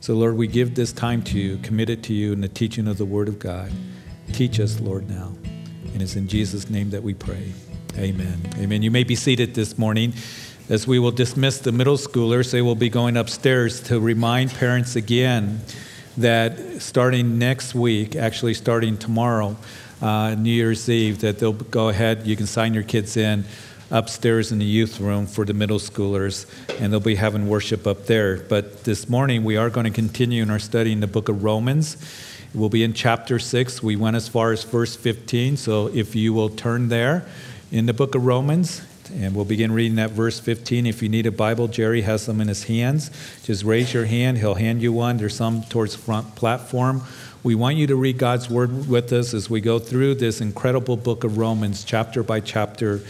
So, Lord, we give this time to you, commit it to you in the teaching of the Word of God. Teach us, Lord, now. And it's in Jesus' name that we pray. Amen. Amen. You may be seated this morning. As we will dismiss the middle schoolers, they will be going upstairs to remind parents again that starting next week, actually starting tomorrow, New Year's Eve, that they'll go ahead, you can sign your kids in upstairs in the youth room for the middle schoolers, and they'll be having worship up there. But this morning, we are going to continue in our study in the book of Romans. We'll be in chapter 6. We went as far as verse 15, so if you will turn there in the book of Romans, and we'll begin reading that verse 15. If you need a Bible, Jerry has them in his hands. Just raise your hand. He'll hand you one. There's some towards the front platform. We want you to read God's Word with us as we go through this incredible book of Romans, chapter by chapter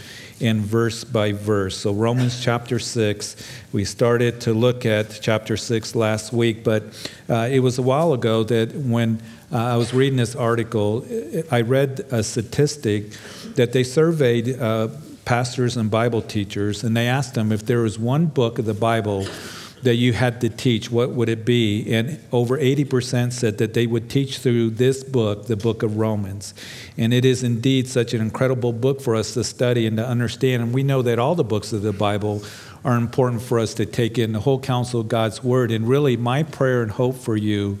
and verse by verse. So Romans chapter 6, we started to look at chapter 6 last week, but it was a while ago that when I was reading this article, I read a statistic that they surveyed pastors and Bible teachers, and they asked them, if there was one book of the Bible that you had to teach, what would it be? And over 80% said that they would teach through this book, the book of Romans. And it is indeed such an incredible book for us to study and to understand. And we know that all the books of the Bible are important for us to take in, the whole counsel of God's Word. And really, my prayer and hope for you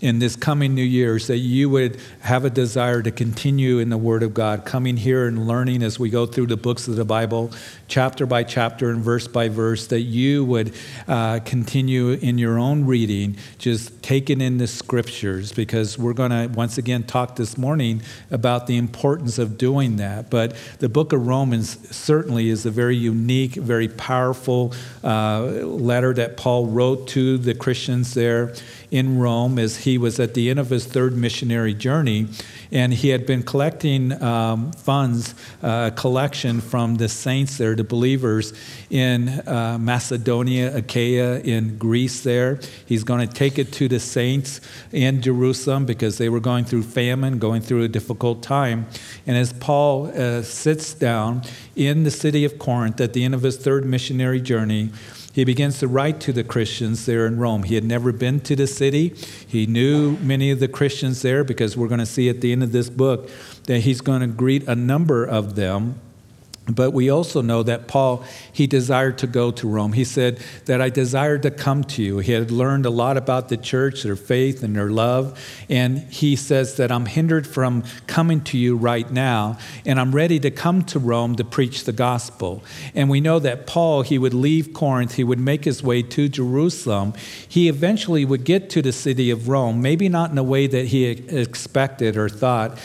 in this coming New Year is that you would have a desire to continue in the Word of God, coming here and learning as we go through the books of the Bible, chapter by chapter and verse by verse, that you would continue in your own reading, just taking in the Scriptures, because we're going to once again talk this morning about the importance of doing that. But the book of Romans certainly is a very unique, very powerful letter that Paul wrote to the Christians there in Rome as he was at the end of his third missionary journey, and he had been collecting funds, a collection from the saints there, the believers in Macedonia, Achaia, in Greece there. He's going to take it to the saints in Jerusalem because they were going through famine, going through a difficult time. And as Paul sits down in the city of Corinth at the end of his third missionary journey, he begins to write to the Christians there in Rome. He had never been to the city. He knew many of the Christians there because we're going to see at the end of this book that he's going to greet a number of them. But we also know that Paul, he desired to go to Rome. He said that I desired to come to you. He had learned a lot about the church, their faith and their love. And he says that I'm hindered from coming to you right now, and I'm ready to come to Rome to preach the gospel. And we know that Paul, he would leave Corinth. He would make his way to Jerusalem. He eventually would get to the city of Rome, maybe not in the way that he expected or thought.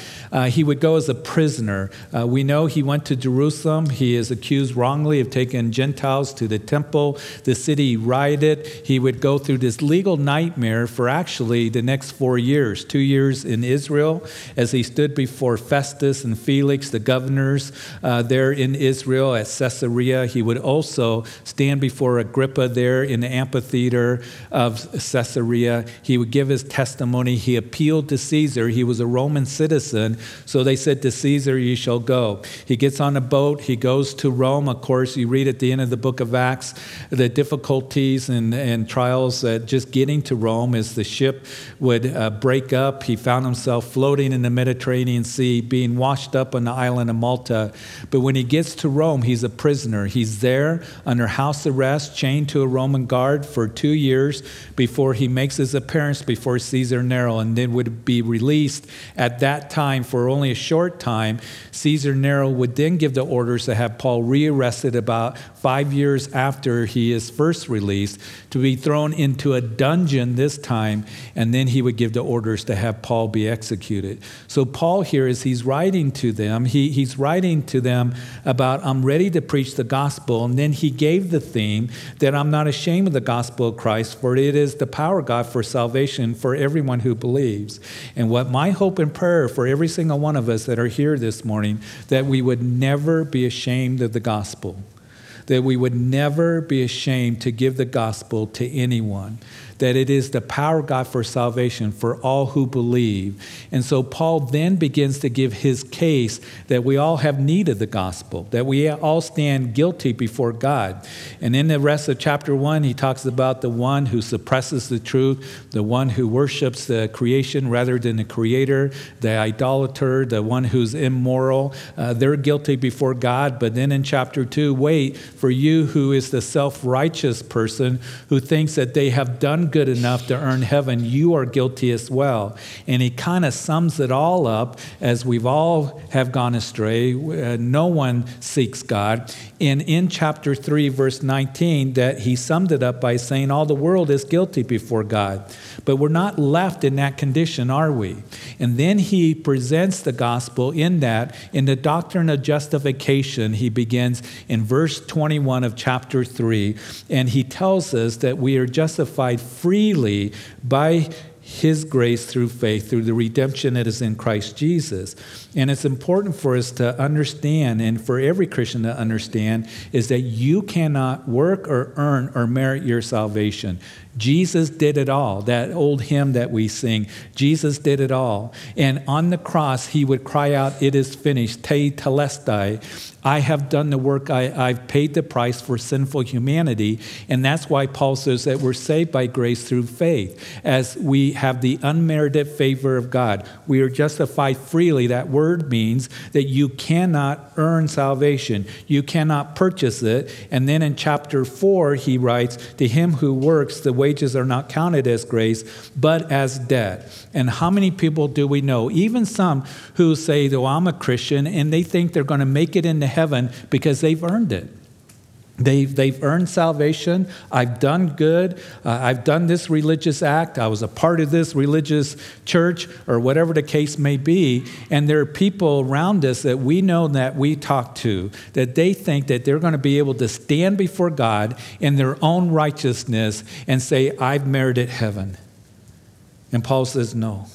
He would go as a prisoner. We know he went to Jerusalem. He is accused wrongly of taking Gentiles to the temple. The city rioted. He would go through this legal nightmare for actually the next 4 years, 2 years in Israel, as he stood before Festus and Felix, the governors there in Israel at Caesarea. He would also stand before Agrippa there in the amphitheater of Caesarea. He would give his testimony. He appealed to Caesar. He was a Roman citizen, so they said to Caesar, you shall go. He gets on a boat. He goes to Rome. Of course, you read at the end of the book of Acts the difficulties and trials that just getting to Rome as the ship would break up. He found himself floating in the Mediterranean Sea, being washed up on the island of Malta. But when he gets to Rome, he's a prisoner. He's there under house arrest, chained to a Roman guard for 2 years before he makes his appearance before Caesar Nero, and then would be released at that time for only a short time. Caesar Nero would then give the order to have Paul rearrested about 5 years after he is first released, to be thrown into a dungeon this time, and then he would give the orders to have Paul be executed. So Paul here, as he's writing to them, he's writing to them about I'm ready to preach the gospel, and then he gave the theme that I'm not ashamed of the gospel of Christ, for it is the power of God for salvation for everyone who believes. And what my hope and prayer for every single one of us that are here this morning, that we would never be ashamed of the gospel, that we would never be ashamed to give the gospel to anyone, that it is the power of God for salvation for all who believe. And so Paul then begins to give his case that we all have need of the gospel, that we all stand guilty before God. And in the rest of chapter 1, he talks about the one who suppresses the truth, the one who worships the creation rather than the creator, the idolater, the one who's immoral. They're guilty before God. But then in chapter 2, wait, for you who is the self-righteous person who thinks that they have done good enough to earn heaven, you are guilty as well. And he kind of sums it all up as we've all have gone astray. No one seeks God. And in chapter 3, verse 19, that he summed it up by saying all the world is guilty before God. But we're not left in that condition, are we? And then he presents the gospel in that, in the doctrine of justification, he begins in verse 21 of chapter 3. And he tells us that we are justified freely by His grace through faith, through the redemption that is in Christ Jesus. And it's important for us to understand, and for every Christian to understand, is that you cannot work or earn or merit your salvation. Jesus did it all. That old hymn that we sing, Jesus did it all. And on the cross, he would cry out, it is finished, te telestai. I have done the work. I've paid the price for sinful humanity. And that's why Paul says that we're saved by grace through faith. As we have the unmerited favor of God, we are justified freely. That word means that you cannot earn salvation. You cannot purchase it. And then in chapter 4, he writes, to him who works, the wages are not counted as grace, but as debt. And how many people do we know, even some who say, oh, I'm a Christian, and they think they're going to make it into heaven because they've earned it. They've earned salvation. I've done good. I've done this religious act. I was a part of this religious church or whatever the case may be. And there are people around us that we know, that we talk to, that they think that they're going to be able to stand before God in their own righteousness and say, I've merited heaven. And Paul says, no.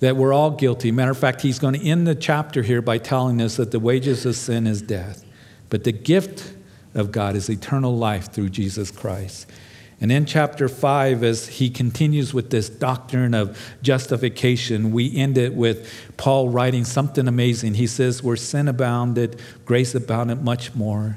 That we're all guilty. Matter of fact, he's going to end the chapter here by telling us that the wages of sin is death. But the gift of God is eternal life through Jesus Christ. And in chapter 5, as he continues with this doctrine of justification, we end it with Paul writing something amazing. He says, where sin abounded, grace abounded much more.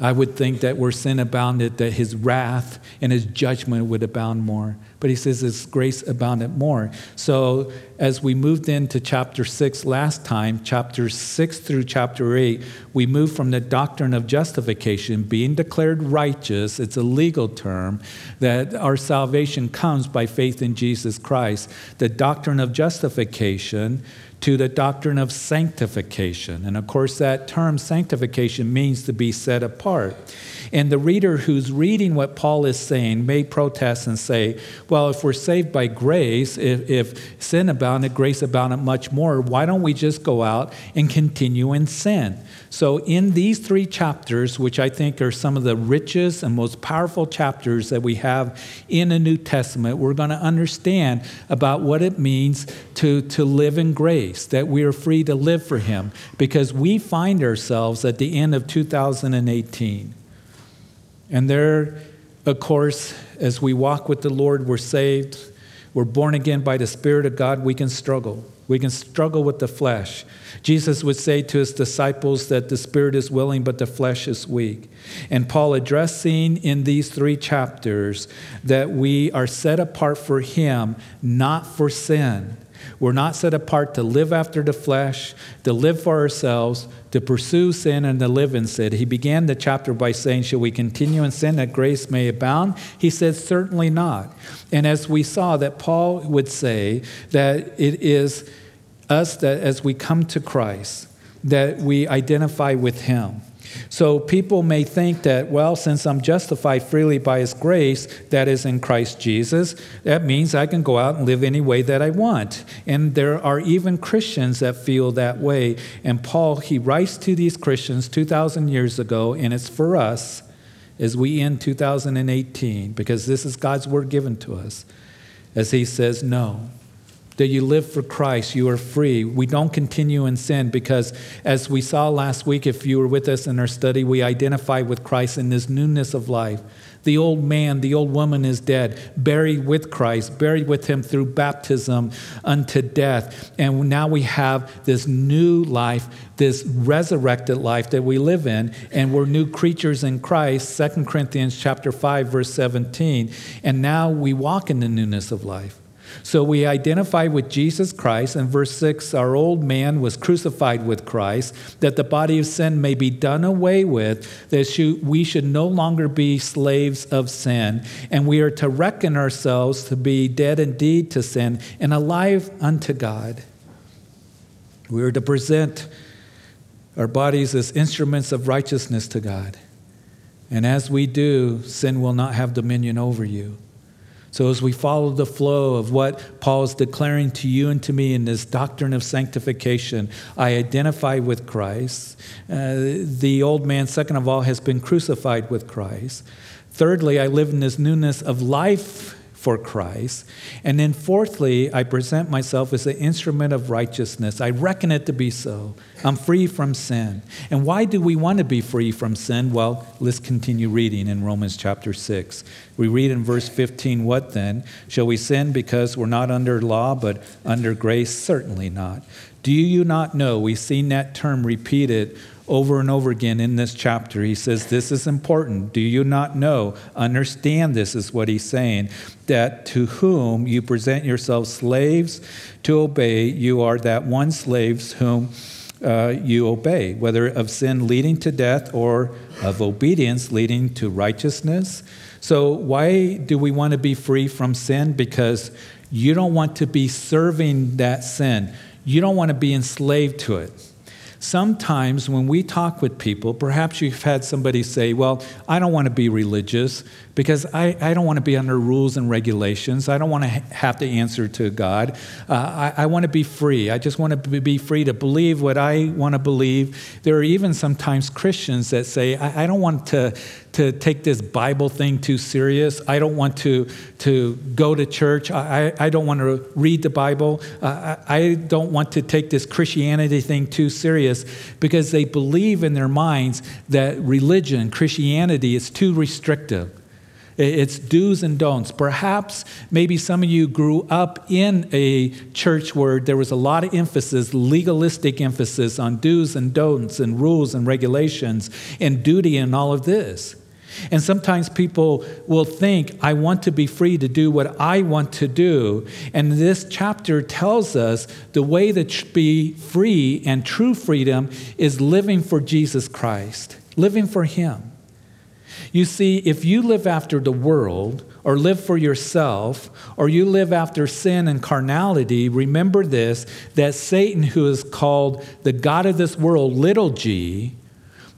I would think that where sin abounded, that his wrath and his judgment would abound more. But he says his grace abounded more. So as we moved into chapter 6 last time, chapter 6 through chapter 8, we moved from the doctrine of justification, being declared righteous, it's a legal term, that our salvation comes by faith in Jesus Christ, the doctrine of justification, to the doctrine of sanctification. And of course, that term sanctification means to be set apart. And the reader who's reading what Paul is saying may protest and say, well, if we're saved by grace, if sin abounded, grace abounded much more, why don't we just go out and continue in sin? So in these three chapters, which I think are some of the richest and most powerful chapters that we have in the New Testament, we're going to understand about what it means to live in grace, that we are free to live for him, because we find ourselves at the end of 2018. And there, of course, as we walk with the Lord, we're saved, we're born again by the Spirit of God, we can struggle. We can struggle with the flesh. Jesus would say to his disciples that the spirit is willing, but the flesh is weak. And Paul addressing in these three chapters that we are set apart for him, not for sin. We're not set apart to live after the flesh, to live for ourselves, to pursue sin, and to live in sin. He began the chapter by saying, shall we continue in sin that grace may abound? He said, certainly not. And as we saw that Paul would say that it is us that as we come to Christ, that we identify with him. So people may think that, well, since I'm justified freely by his grace, that is in Christ Jesus, that means I can go out and live any way that I want. And there are even Christians that feel that way. And Paul, he writes to these Christians 2,000 years ago, and it's for us as we end 2018, because this is God's word given to us, as he says, no, that you live for Christ, you are free. We don't continue in sin because, as we saw last week, if you were with us in our study, we identify with Christ in this newness of life. The old man, the old woman is dead, buried with Christ, buried with him through baptism unto death. And now we have this new life, this resurrected life that we live in, and we're new creatures in Christ, 2 Corinthians chapter 5, verse 17. And now we walk in the newness of life. So we identify with Jesus Christ. In verse 6, our old man was crucified with Christ, that the body of sin may be done away with, that we should no longer be slaves of sin. And we are to reckon ourselves to be dead indeed to sin and alive unto God. We are to present our bodies as instruments of righteousness to God. And as we do, sin will not have dominion over you. So as we follow the flow of what Paul is declaring to you and to me in this doctrine of sanctification, I identify with Christ. The old man, second of all, has been crucified with Christ. Thirdly, I live in this newness of life for Christ. And then fourthly, I present myself as an instrument of righteousness. I reckon it to be so. I'm free from sin. And why do we want to be free from sin? Well, let's continue reading in Romans chapter 6. We read in verse 15, "What then? Shall we sin because we're not under law, but under grace? Certainly not. Do you not know?" We've seen that term repeated over and over again in this chapter. He says, this is important. Do you not know? Understand this is what he's saying, that to whom you present yourselves slaves to obey, you are that one slaves whom you obey, whether of sin leading to death or of obedience leading to righteousness. So why do we want to be free from sin? Because you don't want to be serving that sin. You don't want to be enslaved to it. Sometimes when we talk with people, perhaps you've had somebody say, well, I don't want to be religious because I don't want to be under rules and regulations. I don't want to have to answer to God. I want to be free. I just want to be free to believe what I want to believe. There are even sometimes Christians that say, I don't want to take this Bible thing too serious. I don't want to go to church. I don't want to read the Bible. I don't want to take this Christianity thing too serious, because they believe in their minds that religion, Christianity, is too restrictive. It's do's and don'ts. Perhaps maybe some of you grew up in a church where there was a lot of emphasis, legalistic emphasis on do's and don'ts and rules and regulations and duty and all of this. And sometimes people will think, I want to be free to do what I want to do. And this chapter tells us the way to be free and true freedom is living for Jesus Christ, living for Him. You see, if you live after the world or live for yourself or you live after sin and carnality, remember this, that Satan, who is called the god of this world, little g,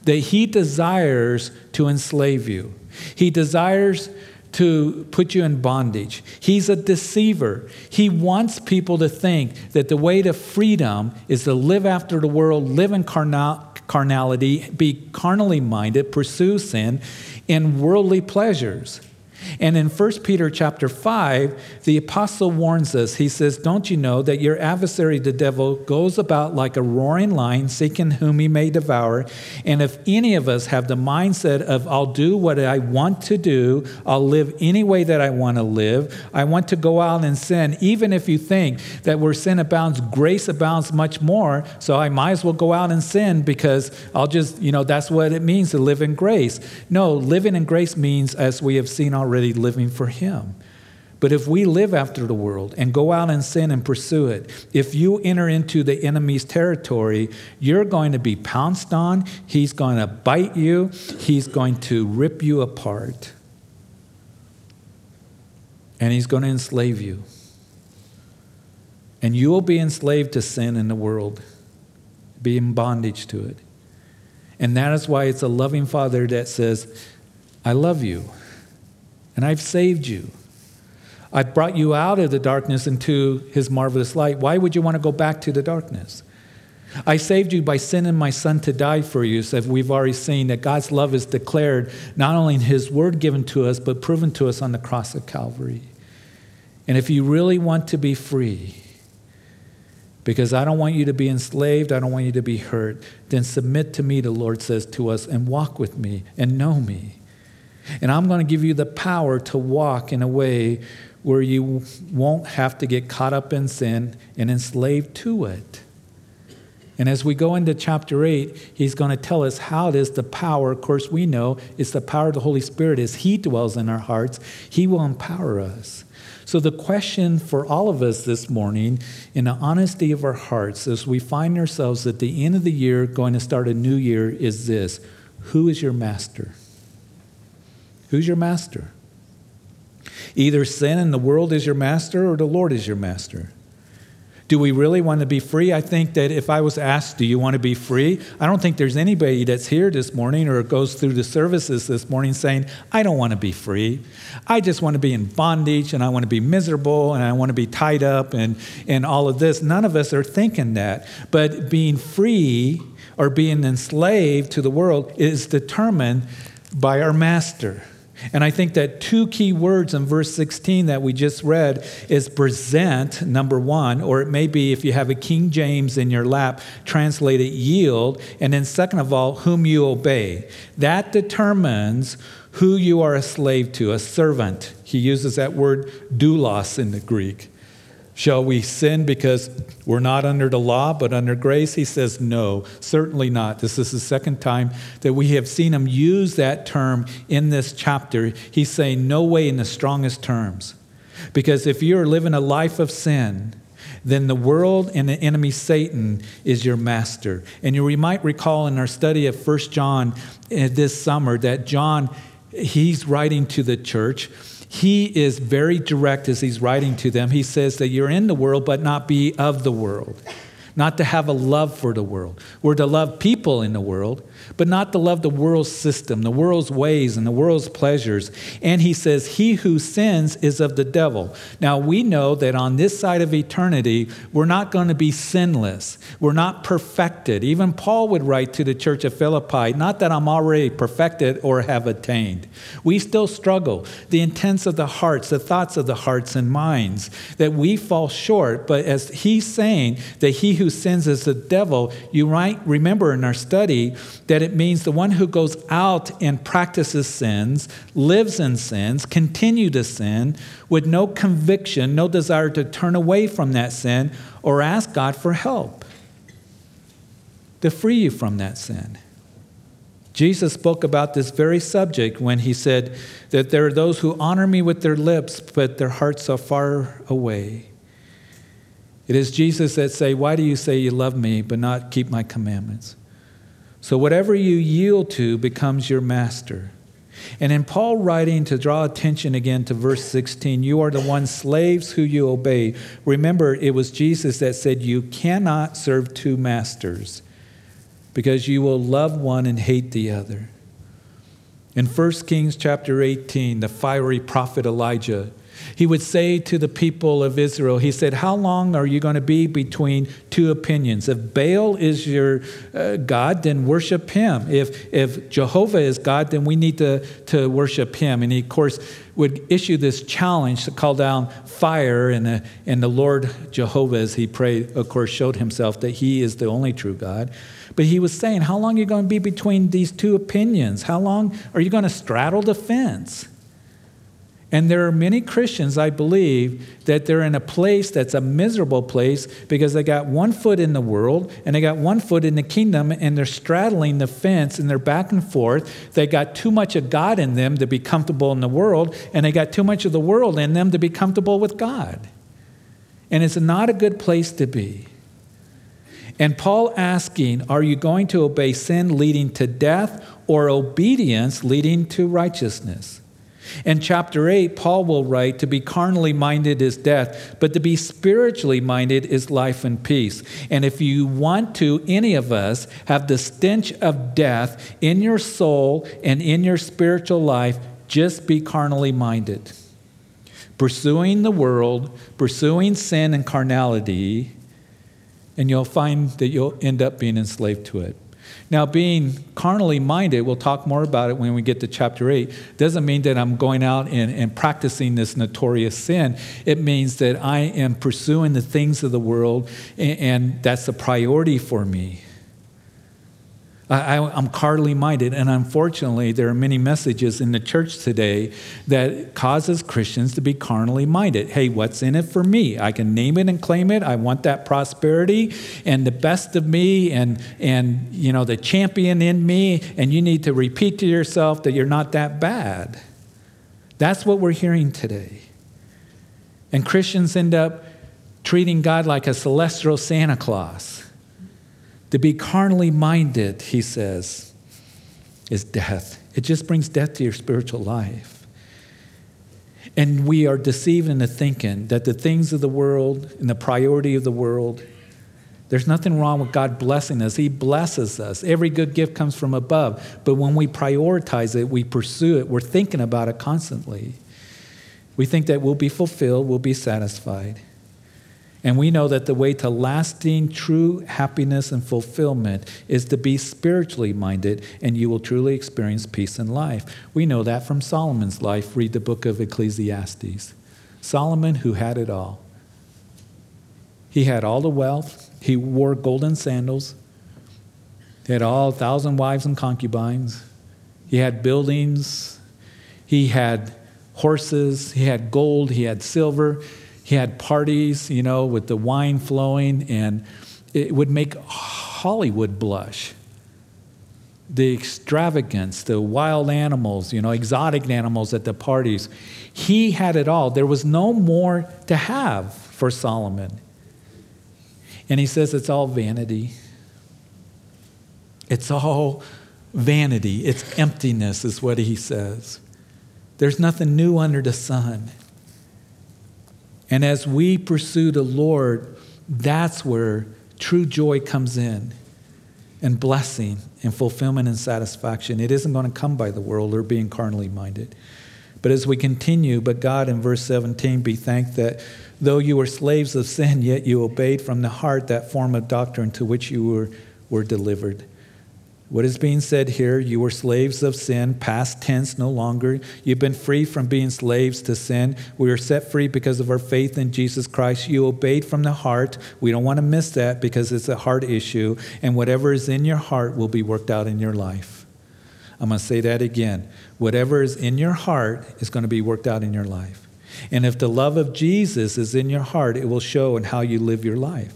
that he desires to enslave you. He desires to put you in bondage. He's a deceiver. He wants people to think that the way to freedom is to live after the world, live in carnality, be carnally minded, pursue sin, and worldly pleasures. And in 1 Peter chapter 5, the apostle warns us. He says, don't you know that your adversary, the devil, goes about like a roaring lion, seeking whom he may devour? And if any of us have the mindset of, I'll do what I want to do, I'll live any way that I want to live, I want to go out and sin, even if you think that where sin abounds, grace abounds much more, so I might as well go out and sin because I'll just, that's what it means to live in grace. No, living in grace means, as we have seen already, living for Him. But if we live after the world and go out and sin and pursue it, if you enter into the enemy's territory, you're going to be pounced on. He's going to bite you. He's going to rip you apart. And he's going to enslave you. And you will be enslaved to sin in the world, be in bondage to it. And that is why it's a loving Father that says, I love you. And I've saved you. I've brought you out of the darkness into His marvelous light. Why would you want to go back to the darkness? I saved you by sending my Son to die for you. So we've already seen that God's love is declared not only in His word given to us, but proven to us on the cross of Calvary. And if you really want to be free, because I don't want you to be enslaved. I don't want you to be hurt. Then submit to me, the Lord says to us, and walk with me and know me. And I'm going to give you the power to walk in a way where you won't have to get caught up in sin and enslaved to it. And as we go into chapter 8, he's going to tell us how it is the power. Of course, we know it's the power of the Holy Spirit. As he dwells in our hearts, he will empower us. So the question for all of us this morning, in the honesty of our hearts, as we find ourselves at the end of the year going to start a new year, is this: who is your master? Who's your master? Either sin and the world is your master, or the Lord is your master. Do we really want to be free? I think that if I was asked, do you want to be free? I don't think there's anybody that's here this morning or goes through the services this morning saying, I don't want to be free. I just want to be in bondage, and I want to be miserable, and I want to be tied up, and all of this. None of us are thinking that. But being free or being enslaved to the world is determined by our master. And I think that two key words in verse 16 that we just read is present, number one, or it may be, if you have a King James in your lap, translate it yield. And then second of all, whom you obey. That determines who you are a slave to, a servant. He uses that word doulos in the Greek. Shall we sin because we're not under the law, but under grace? He says, no, certainly not. This is the second time that we have seen him use that term in this chapter. He's saying no way, in the strongest terms. Because if you're living a life of sin, then the world and the enemy Satan is your master. And you might recall in our study of 1 John this summer that John, he's writing to the church. He is very direct as he's writing to them. He says that you're in the world, but not be of the world. Not to have a love for the world. We're to love people in the world, but not to love the world's system, the world's ways, and the world's pleasures. And he says, he who sins is of the devil. Now, we know that on this side of eternity, we're not going to be sinless. We're not perfected. Even Paul would write to the church of Philippi, not that I'm already perfected or have attained. We still struggle. The intents of the hearts, the thoughts of the hearts and minds, that we fall short. But as he's saying that he who sins is the devil, you might remember in our study that it means the one who goes out and practices sins, lives in sins, continue to sin with no conviction, no desire to turn away from that sin or ask God for help to free you from that sin. Jesus spoke about this very subject when he said that there are those who honor me with their lips, but their hearts are far away. It is Jesus that say, why do you say you love me but not keep my commandments? So whatever you yield to becomes your master. And in Paul writing, to draw attention again to verse 16, you are the one slaves who you obey. Remember, it was Jesus that said you cannot serve two masters, because you will love one and hate the other. In 1 Kings chapter 18, the fiery prophet Elijah, he would say to the people of Israel, he said, how long are you going to be between two opinions? If Baal is your God, then worship him. If Jehovah is God, then we need to worship him. And he, of course, would issue this challenge to call down fire. And the Lord Jehovah, as he prayed, of course, showed himself that he is the only true God. But he was saying, how long are you going to be between these two opinions? How long are you going to straddle the fence? And there are many Christians, I believe, that they're in a place that's a miserable place because they got one foot in the world and they got one foot in the kingdom, and they're straddling the fence and they're back and forth. They got too much of God in them to be comfortable in the world, and they got too much of the world in them to be comfortable with God. And it's not a good place to be. And Paul asking, are you going to obey sin leading to death, or obedience leading to righteousness? In chapter 8, Paul will write, to be carnally minded is death, but to be spiritually minded is life and peace. And if you want to, any of us, have the stench of death in your soul and in your spiritual life, just be carnally minded. Pursuing the world, pursuing sin and carnality, and you'll find that you'll end up being enslaved to it. Now, being carnally minded, we'll talk more about it when we get to chapter 8, doesn't mean that I'm going out and practicing this notorious sin. It means that I am pursuing the things of the world, and that's a priority for me. I'm carnally minded, and unfortunately, there are many messages in the church today that causes Christians to be carnally minded. Hey, what's in it for me? I can name it and claim it. I want that prosperity and the best of me and you know, the champion in me, and you need to repeat to yourself that you're not that bad. That's what we're hearing today. And Christians end up treating God like a celestial Santa Claus. To be carnally minded, he says, is death. It just brings death to your spiritual life. And we are deceived into thinking that the things of the world and the priority of the world, there's nothing wrong with God blessing us. He blesses us. Every good gift comes from above. But when we prioritize it, we pursue it, we're thinking about it constantly. We think that we'll be fulfilled, we'll be satisfied. And we know that the way to lasting, true happiness and fulfillment is to be spiritually minded, and you will truly experience peace in life. We know that from Solomon's life. Read the book of Ecclesiastes. Solomon, who had it all. He had all the wealth. He wore golden sandals. He had 1,000 wives and concubines. He had buildings. He had horses. He had gold. He had silver. He had parties, you know, with the wine flowing, and it would make Hollywood blush. The extravagance, the wild animals, you know, exotic animals at the parties. He had it all. There was no more to have for Solomon. And he says it's all vanity. It's all vanity. It's emptiness is what he says. There's nothing new under the sun. And as we pursue the Lord, that's where true joy comes in, and blessing and fulfillment and satisfaction. It isn't going to come by the world or being carnally minded. But as we continue, but God, in verse 17, be thanked that though you were slaves of sin, yet you obeyed from the heart that form of doctrine to which you were delivered. What is being said here, you were slaves of sin, past tense, no longer. You've been free from being slaves to sin. We were set free because of our faith in Jesus Christ. You obeyed from the heart. We don't want to miss that because it's a heart issue. And whatever is in your heart will be worked out in your life. I'm going to say that again. Whatever is in your heart is going to be worked out in your life. And if the love of Jesus is in your heart, it will show in how you live your life.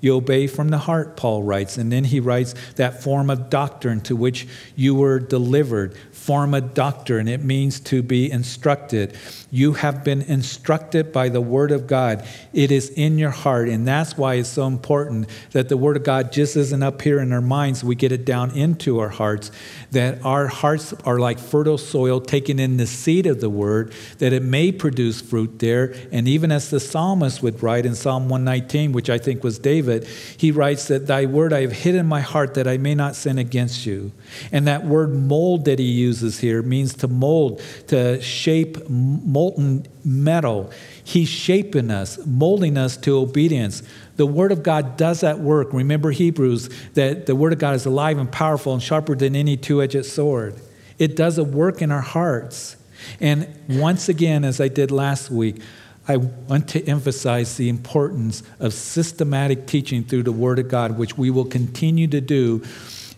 You obey from the heart, Paul writes. And then he writes that form of doctrine to which you were delivered. Form of doctrine, it means to be instructed. You have been instructed by the Word of God. It is in your heart. And that's why it's so important that the Word of God just isn't up here in our minds. We get it down into our hearts, that our hearts are like fertile soil, taking in the seed of the Word, that it may produce fruit there. And even as the psalmist would write in Psalm 119, which I think was David, he writes that thy word I have hid in my heart that I may not sin against you. And that word mold that he uses here means to mold, to shape molten metal. He's shaping us, molding us to obedience. The word of God does that work. Remember Hebrews, that the word of God is alive and powerful and sharper than any two-edged sword. It does a work in our hearts. And once again, as I did last week, I want to emphasize the importance of systematic teaching through the Word of God, which we will continue to do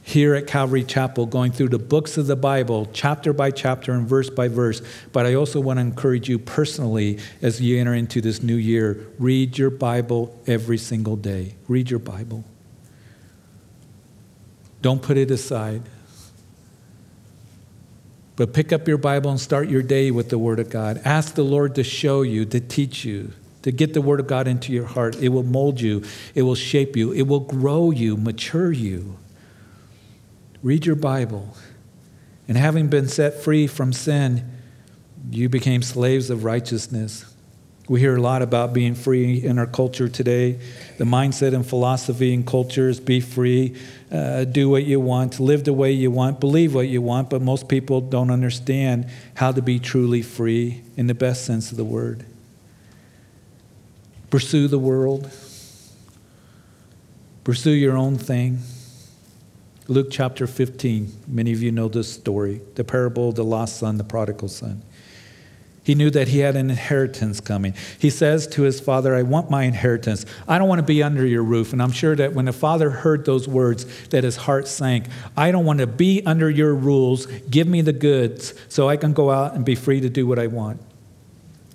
here at Calvary Chapel, going through the books of the Bible, chapter by chapter and verse by verse. But I also want to encourage you personally, as you enter into this new year, read your Bible every single day. Read your Bible. Don't put it aside. But pick up your Bible and start your day with the Word of God. Ask the Lord to show you, to teach you, to get the Word of God into your heart. It will mold you. It will shape you. It will grow you, mature you. Read your Bible. And having been set free from sin, you became slaves of righteousness. We hear a lot about being free in our culture today. The mindset and philosophy in culture is be free, do what you want, live the way you want, believe what you want, but most people don't understand how to be truly free in the best sense of the word. Pursue the world. Pursue your own thing. Luke chapter 15. Many of you know this story. The parable of the lost son, the prodigal son. He knew that he had an inheritance coming. He says to his father, I want my inheritance. I don't want to be under your roof. And I'm sure that when the father heard those words, that his heart sank. I don't want to be under your rules. Give me the goods so I can go out and be free to do what I want.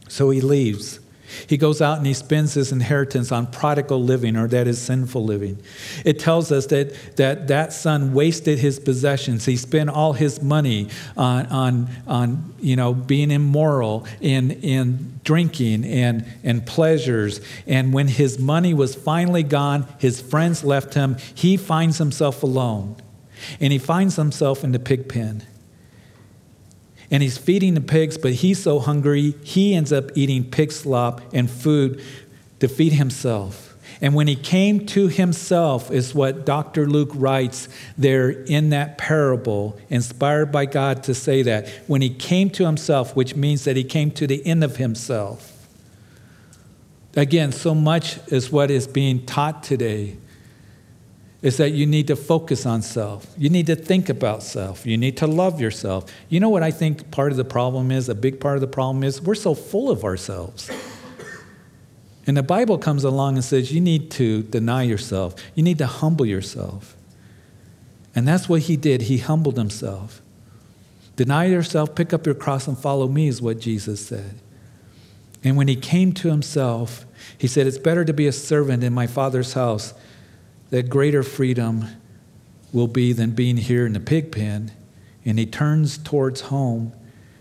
So he leaves. He goes out and he spends his inheritance on prodigal living, or that is sinful living. It tells us that son wasted his possessions. He spent all his money on being immoral and drinking and pleasures. And when his money was finally gone, his friends left him. He finds himself alone, and he finds himself in the pig pen. And he's feeding the pigs, but he's so hungry, he ends up eating pig slop and food to feed himself. And when he came to himself is what Dr. Luke writes there in that parable, inspired by God to say that. When he came to himself, which means that he came to the end of himself. Again, so much is what is being taught today. Is that you need to focus on self. You need to think about self. You need to love yourself. You know what I think part of the problem is, a big part of the problem is, we're so full of ourselves. And the Bible comes along and says, you need to deny yourself. You need to humble yourself. And that's what he did. He humbled himself. Deny yourself, pick up your cross, and follow me is what Jesus said. And when he came to himself, he said, it's better to be a servant in my Father's house, that greater freedom will be than being here in the pig pen. And he turns towards home.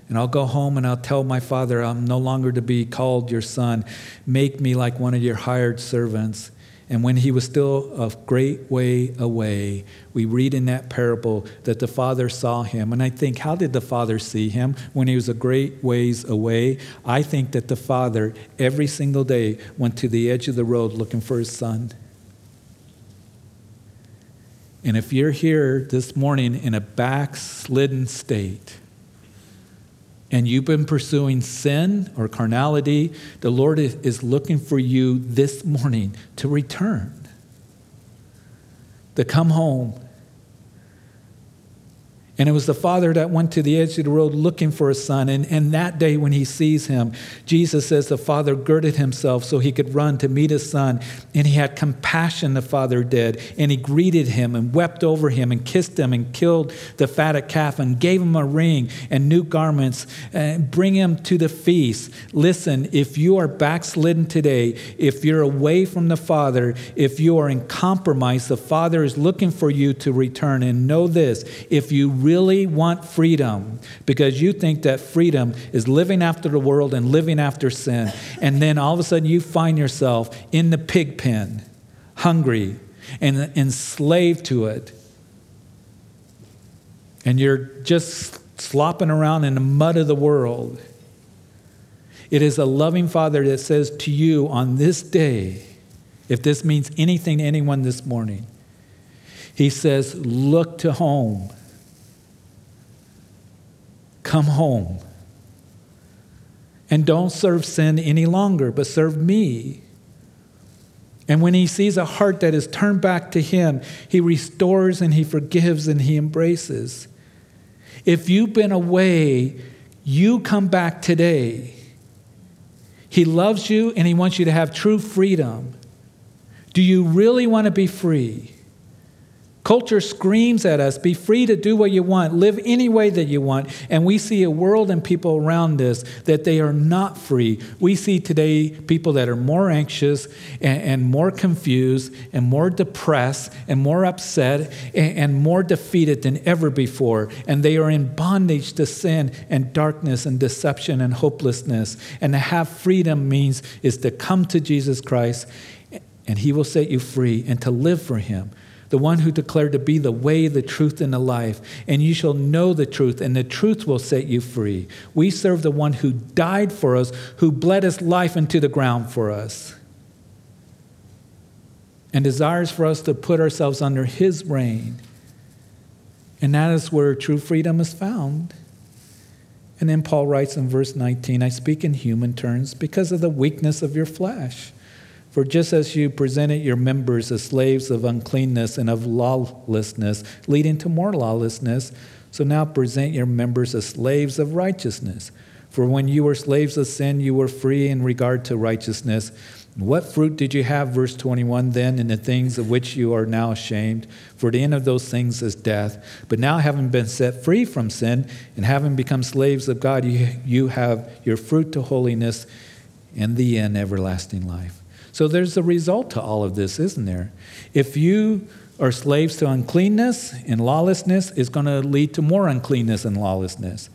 And I'll go home and I'll tell my father, I'm no longer to be called your son. Make me like one of your hired servants. And when he was still a great way away, we read in that parable that the father saw him. And I think, how did the father see him when he was a great ways away? I think that the father, every single day, went to the edge of the road looking for his son. And if you're here this morning in a backslidden state and you've been pursuing sin or carnality, the Lord is looking for you this morning to return, to come home. And it was the father that went to the edge of the road looking for his son. And that day when he sees him, Jesus says the father girded himself so he could run to meet his son. And he had compassion, the father did. And he greeted him and wept over him and kissed him and killed the fatted calf and gave him a ring and new garments and bring him to the feast. Listen, if you are backslidden today, if you're away from the father, if you are in compromise, the father is looking for you to return. And know this, if you really want freedom, because you think that freedom is living after the world and living after sin. And then all of a sudden you find yourself in the pig pen, hungry and enslaved to it. And you're just slopping around in the mud of the world. It is a loving Father that says to you on this day, if this means anything to anyone this morning, he says, look to home. Come home. And don't serve sin any longer, but serve me. And when he sees a heart that is turned back to him, he restores and he forgives and he embraces. If you've been away, you come back today. He loves you and he wants you to have true freedom. Do you really want to be free? Culture screams at us, be free to do what you want, live any way that you want. And we see a world and people around us that they are not free. We see today people that are more anxious and more confused and more depressed and more upset and more defeated than ever before. And they are in bondage to sin and darkness and deception and hopelessness. And to have freedom means is to come to Jesus Christ and he will set you free and to live for him. The one who declared to be the way, the truth, and the life. And you shall know the truth, and the truth will set you free. We serve the one who died for us, who bled his life into the ground for us, and desires for us to put ourselves under his reign. And that is where true freedom is found. And then Paul writes in verse 19, I speak in human terms because of the weakness of your flesh. For just as you presented your members as slaves of uncleanness and of lawlessness, leading to more lawlessness, so now present your members as slaves of righteousness. For when you were slaves of sin, you were free in regard to righteousness. What fruit did you have, verse 21, then, in the things of which you are now ashamed? For the end of those things is death. But now, having been set free from sin and having become slaves of God, you have your fruit to holiness and the end, everlasting life. So there's a result to all of this, isn't there? If you are slaves to uncleanness and lawlessness, it's going to lead to more uncleanness and lawlessness.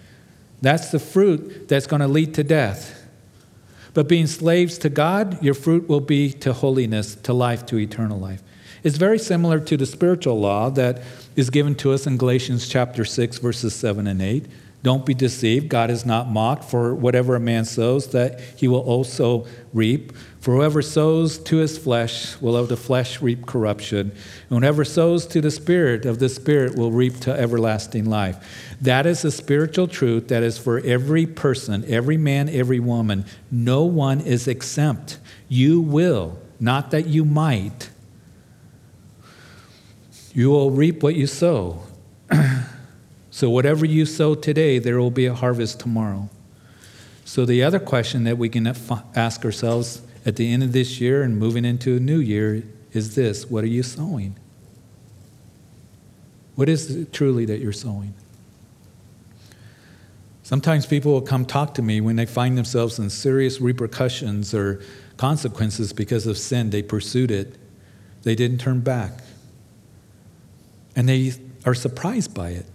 That's the fruit that's going to lead to death. But being slaves to God, your fruit will be to holiness, to life, to eternal life. It's very similar to the spiritual law that is given to us in Galatians chapter 6, verses 7 and 8. Don't be deceived. God is not mocked, for whatever a man sows, that he will also reap. For whoever sows to his flesh will of the flesh reap corruption. And whoever sows to the Spirit, of the Spirit will reap to everlasting life. That is a spiritual truth that is for every person, every man, every woman. No one is exempt. You will, not that you might. You will reap what you sow. So whatever you sow today, there will be a harvest tomorrow. So the other question that we can ask ourselves at the end of this year and moving into a new year is this: what are you sowing? What is it truly that you're sowing? Sometimes people will come talk to me when they find themselves in serious repercussions or consequences because of sin. They pursued it. They didn't turn back. And they are surprised by it.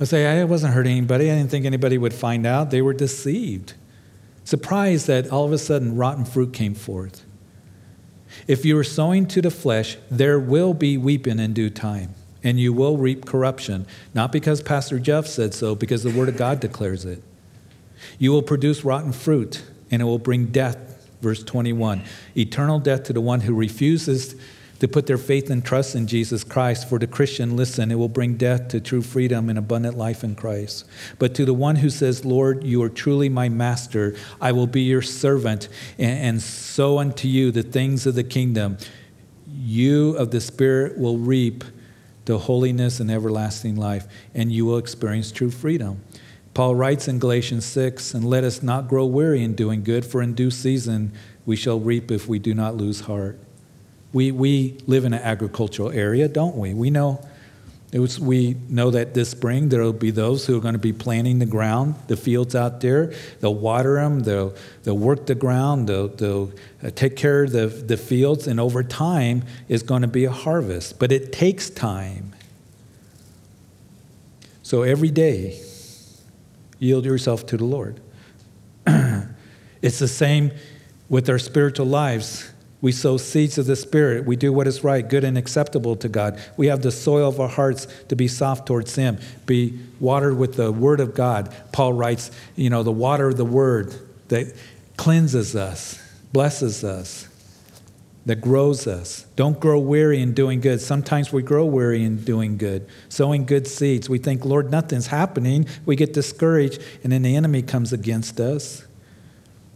I say, I wasn't hurting anybody. I didn't think anybody would find out. They were deceived. Surprised that all of a sudden rotten fruit came forth. If you are sowing to the flesh, there will be weeping in due time, and you will reap corruption. Not because Pastor Jeff said so, because the Word of God declares it. You will produce rotten fruit, and it will bring death, verse 21. Eternal death to the one who refuses to put their faith and trust in Jesus Christ. For the Christian, listen, it will bring death to true freedom and abundant life in Christ. But to the one who says, Lord, you are truly my master, I will be your servant, and sow unto you the things of the kingdom, you of the Spirit will reap the holiness and everlasting life, and you will experience true freedom. Paul writes in Galatians 6, and let us not grow weary in doing good, for in due season we shall reap if we do not lose heart. We live in an agricultural area, don't we? We know that this spring there will be those who are going to be planting the ground, the fields out there. They'll water them. They'll work the ground. They'll take care of the fields. And over time, it's going to be a harvest. But it takes time. So every day, yield yourself to the Lord. It's the same with our spiritual lives. We sow seeds of the Spirit. We do what is right, good, and acceptable to God. We have the soil of our hearts to be soft towards Him, be watered with the Word of God. Paul writes, the water of the Word that cleanses us, blesses us, that grows us. Don't grow weary in doing good. Sometimes we grow weary in doing good, sowing good seeds. We think, Lord, nothing's happening. We get discouraged, and then the enemy comes against us.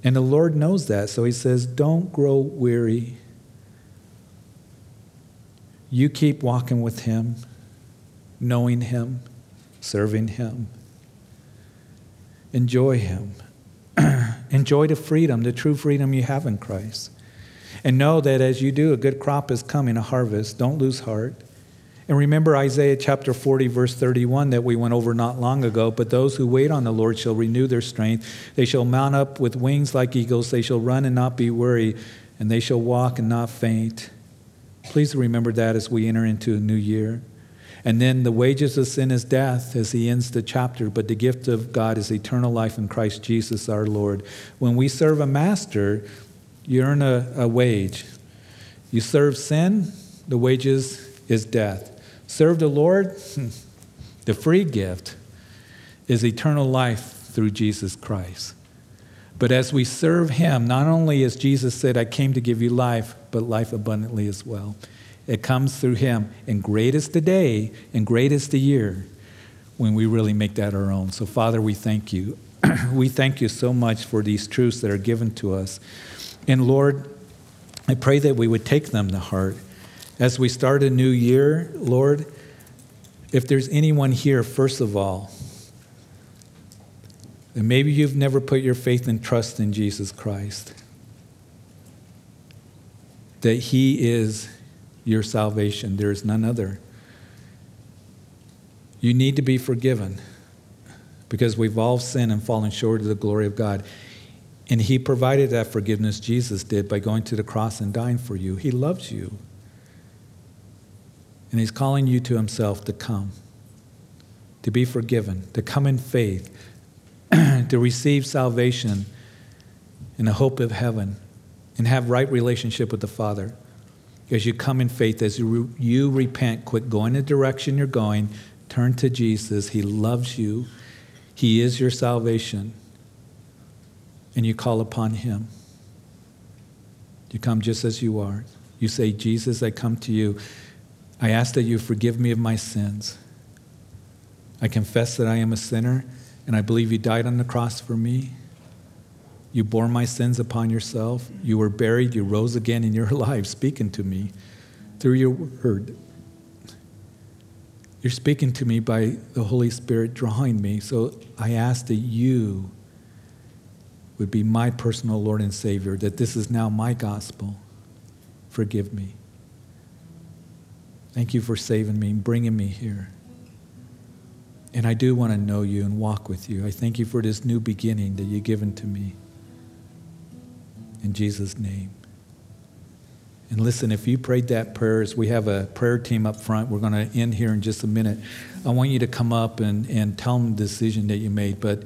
And the Lord knows that, so He says, don't grow weary. You keep walking with Him, knowing Him, serving Him. Enjoy Him. Enjoy the freedom, the true freedom you have in Christ. And know that as you do, a good crop is coming, a harvest. Don't lose heart. And remember Isaiah chapter 40, verse 31 that we went over not long ago. But those who wait on the Lord shall renew their strength. They shall mount up with wings like eagles. They shall run and not be weary. And they shall walk and not faint. Please remember that as we enter into a new year. And then the wages of sin is death as he ends the chapter. But the gift of God is eternal life in Christ Jesus our Lord. When we serve a master, you earn a wage. You serve sin, the wages is death. Serve the Lord, the free gift is eternal life through Jesus Christ. But as we serve Him, not only as Jesus said, I came to give you life, but life abundantly as well. It comes through Him. And great is the day and great is the year when we really make that our own. So Father, we thank you. We thank you so much for these truths that are given to us. And Lord, I pray that we would take them to heart. As we start a new year, Lord, if there's anyone here, first of all, and maybe you've never put your faith and trust in Jesus Christ, that he is your salvation. There is none other. You need to be forgiven because we've all sinned and fallen short of the glory of God. And he provided that forgiveness, Jesus did, by going to the cross and dying for you. He loves you. And he's calling you to himself to come, to be forgiven, to come in faith, to receive salvation and the hope of heaven and have right relationship with the Father. As you come in faith, as you repent, quit going the direction you're going, turn to Jesus. He loves you. He is your salvation. And you call upon him. You come just as you are. You say, Jesus, I come to you. I ask that you forgive me of my sins. I confess that I am a sinner, and I believe you died on the cross for me. You bore my sins upon yourself. You were buried. You rose again in your life, speaking to me through your word. You're speaking to me by the Holy Spirit drawing me. So I ask that you would be my personal Lord and Savior, that this is now my gospel. Forgive me. Thank you for saving me and bringing me here. And I do want to know you and walk with you. I thank you for this new beginning that you've given to me. In Jesus' name. And listen, if you prayed that prayer, as we have a prayer team up front, we're going to end here in just a minute. I want you to come up and tell them the decision that you made. But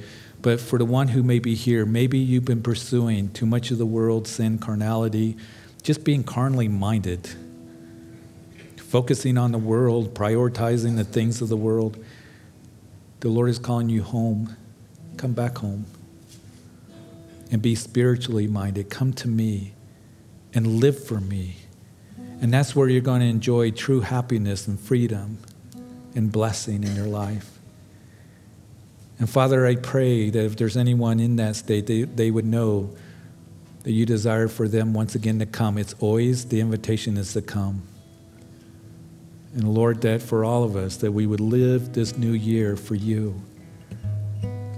for the one who may be here, maybe you've been pursuing too much of the world, sin, carnality, just being carnally minded, focusing on the world, prioritizing the things of the world. The Lord is calling you home. Come back home and be spiritually minded. Come to me and live for me. And that's where you're going to enjoy true happiness and freedom and blessing in your life. And Father, I pray that if there's anyone in that state, they would know that you desire for them once again to come. It's always the invitation is to come. And Lord, that for all of us, that we would live this new year for you.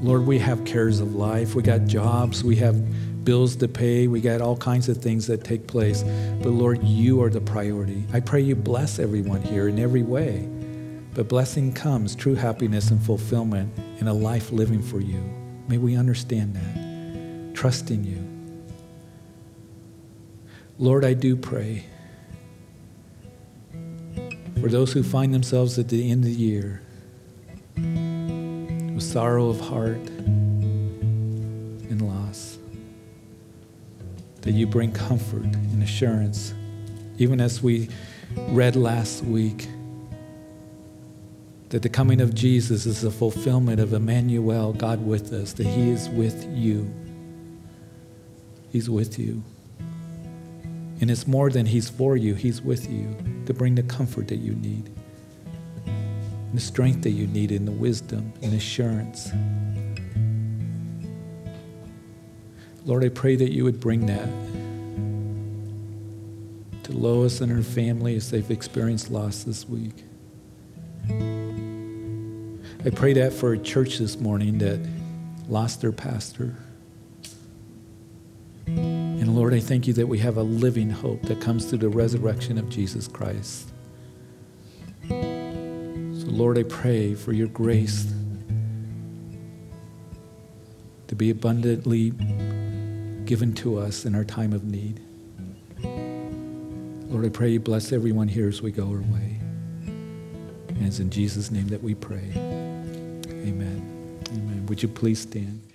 Lord, we have cares of life. We got jobs. We have bills to pay. We got all kinds of things that take place. But Lord, you are the priority. I pray you bless everyone here in every way. But blessing comes, true happiness and fulfillment in a life living for you. May we understand that, trusting you. Lord, I do pray for those who find themselves at the end of the year with sorrow of heart and loss, that you bring comfort and assurance, even as we read last week, that the coming of Jesus is the fulfillment of Emmanuel, God with us, that he is with you. He's with you. And it's more than he's for you, he's with you to bring the comfort that you need, the strength that you need, and the wisdom and assurance. Lord, I pray that you would bring that to Lois and her family as they've experienced loss this week. I pray that for a church this morning that lost their pastor. And Lord, I thank you that we have a living hope that comes through the resurrection of Jesus Christ. So Lord, I pray for your grace to be abundantly given to us in our time of need. Lord, I pray you bless everyone here as we go our way. And it's in Jesus' name that we pray. Amen. Amen. Would you please stand?